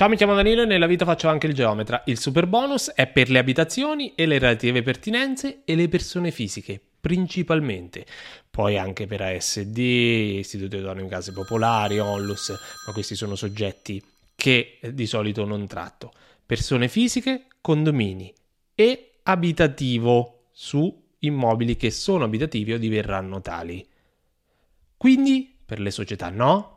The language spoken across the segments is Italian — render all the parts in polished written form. Ciao, mi chiamo Danilo e nella vita faccio anche il geometra. Il super bonus è per le abitazioni e le relative pertinenze e le persone fisiche, principalmente. Poi anche per ASD, istituto idoneo in case popolari, Onlus, ma questi sono soggetti che di solito non tratto. Persone fisiche, condomini e abitativo su immobili che sono abitativi o diverranno tali. Quindi per le società no.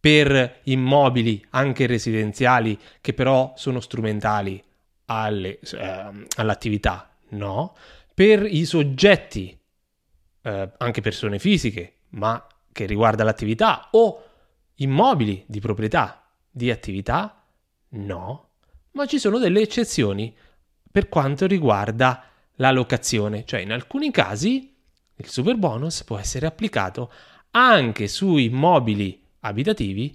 Per immobili anche residenziali che però sono strumentali all'attività, no. Per i soggetti, anche persone fisiche, ma che riguarda l'attività, o immobili di proprietà di attività, no. Ma ci sono delle eccezioni per quanto riguarda la locazione, cioè in alcuni casi il superbonus può essere applicato anche su immobili abitativi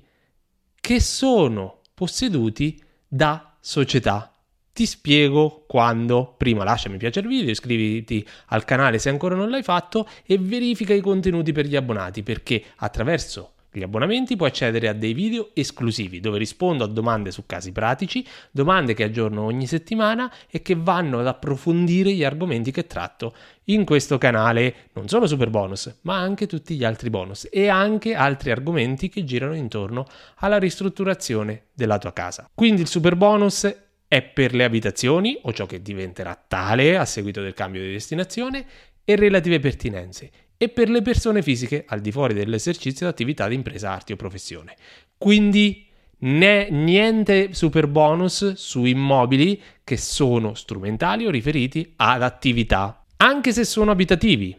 che sono posseduti da società. Ti spiego quando. Prima lascia mi piace il video, iscriviti al canale se ancora non l'hai fatto e verifica i contenuti per gli abbonati, perché attraverso gli abbonamenti puoi accedere a dei video esclusivi dove rispondo a domande su casi pratici, domande che aggiorno ogni settimana e che vanno ad approfondire gli argomenti che tratto in questo canale, non solo super bonus, ma anche tutti gli altri bonus e anche altri argomenti che girano intorno alla ristrutturazione della tua casa. Quindi il super bonus è per le abitazioni o ciò che diventerà tale a seguito del cambio di destinazione e relative pertinenze, e per le persone fisiche al di fuori dell'esercizio di attività di impresa, arti o professione. Quindi niente super bonus su immobili che sono strumentali o riferiti ad attività, anche se sono abitativi.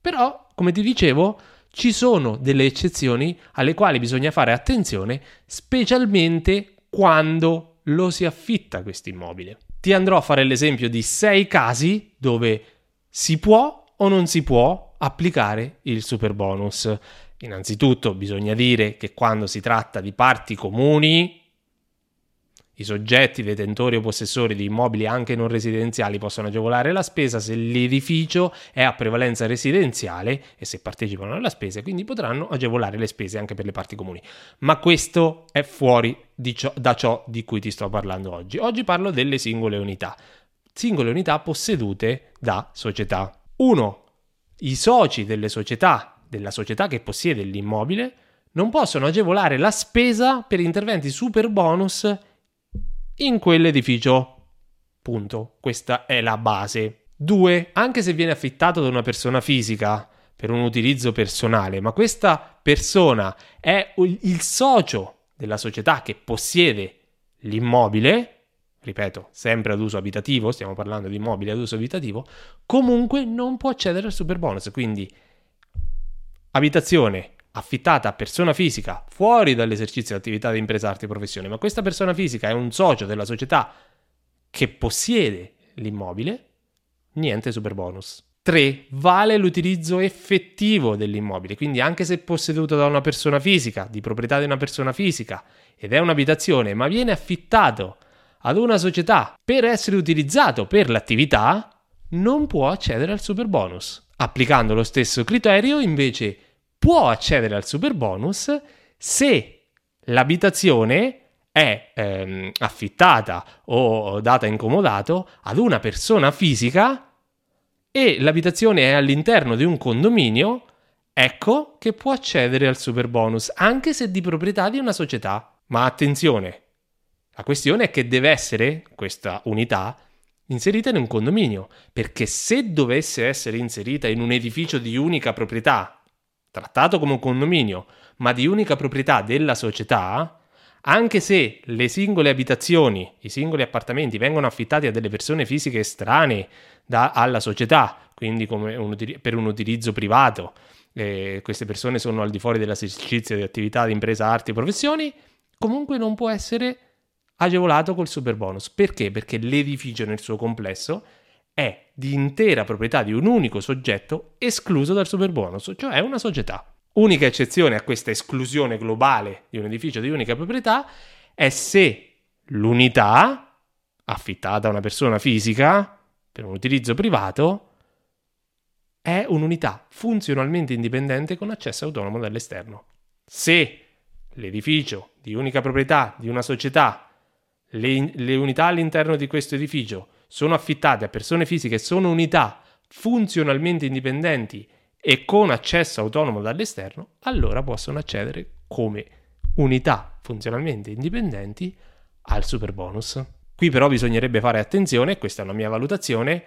Però, come ti dicevo, ci sono delle eccezioni alle quali bisogna fare attenzione, specialmente quando lo si affitta questo immobile. Ti andrò a fare l'esempio di 6 casi dove si può o non si può applicare il superbonus. Innanzitutto bisogna dire che quando si tratta di parti comuni, i soggetti detentori o possessori di immobili anche non residenziali possono agevolare la spesa se l'edificio è a prevalenza residenziale e se partecipano alla spesa, quindi potranno agevolare le spese anche per le parti comuni. Ma questo è fuori da ciò di cui ti sto parlando oggi. Oggi parlo delle singole unità possedute da società. 1. I soci della società che possiede l'immobile, non possono agevolare la spesa per interventi super bonus in quell'edificio. Punto. Questa è la base. 2. Anche se viene affittato da una persona fisica per un utilizzo personale, ma questa persona è il socio della società che possiede l'immobile, ripeto, sempre ad uso abitativo, stiamo parlando di immobili ad uso abitativo, comunque non può accedere al superbonus. Quindi abitazione affittata a persona fisica fuori dall'esercizio di attività di impresa, arte e professione, ma questa persona fisica è un socio della società che possiede l'immobile, niente superbonus. 3. Vale l'utilizzo effettivo dell'immobile, quindi anche se posseduto da una persona fisica, di proprietà di una persona fisica, ed è un'abitazione, ma viene affittato ad una società per essere utilizzato per l'attività, non può accedere al superbonus. Applicando lo stesso criterio, invece, può accedere al superbonus se l'abitazione è affittata o data in comodato ad una persona fisica e l'abitazione è all'interno di un condominio, ecco che può accedere al superbonus, anche se di proprietà di una società. Ma attenzione! La questione è che deve essere, questa unità, inserita in un condominio, perché se dovesse essere inserita in un edificio di unica proprietà, trattato come un condominio, ma di unica proprietà della società, anche se le singole abitazioni, i singoli appartamenti vengono affittati a delle persone fisiche estranee alla società, quindi come per un utilizzo privato, queste persone sono al di fuori dell'esercizio di attività di impresa, arti e professioni, comunque non può essere agevolato col superbonus. Perché? Perché l'edificio nel suo complesso è di intera proprietà di un unico soggetto escluso dal superbonus, cioè una società. Unica eccezione a questa esclusione globale di un edificio di unica proprietà è se l'unità, affittata a una persona fisica per un utilizzo privato, è un'unità funzionalmente indipendente con accesso autonomo dall'esterno. Se l'edificio di unica proprietà di una società, le unità all'interno di questo edificio sono affittate a persone fisiche, sono unità funzionalmente indipendenti e con accesso autonomo dall'esterno, allora possono accedere come unità funzionalmente indipendenti al superbonus. Qui però bisognerebbe fare attenzione, questa è una mia valutazione,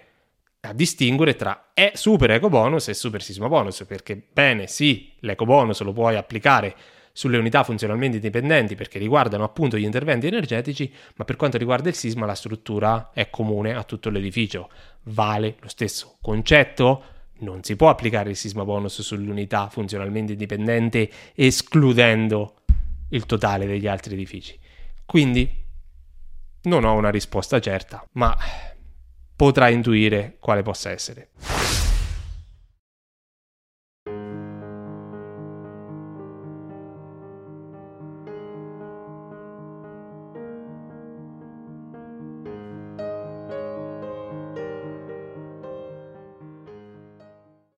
a distinguere tra super ecobonus e super sismobonus, perché bene, sì, l'ecobonus lo puoi applicare sulle unità funzionalmente indipendenti perché riguardano appunto gli interventi energetici, ma per quanto riguarda il sisma la struttura è comune a tutto l'edificio, vale lo stesso concetto, non si può applicare il sismobonus sull'unità funzionalmente indipendente escludendo il totale degli altri edifici. Quindi non ho una risposta certa, ma potrà intuire quale possa essere.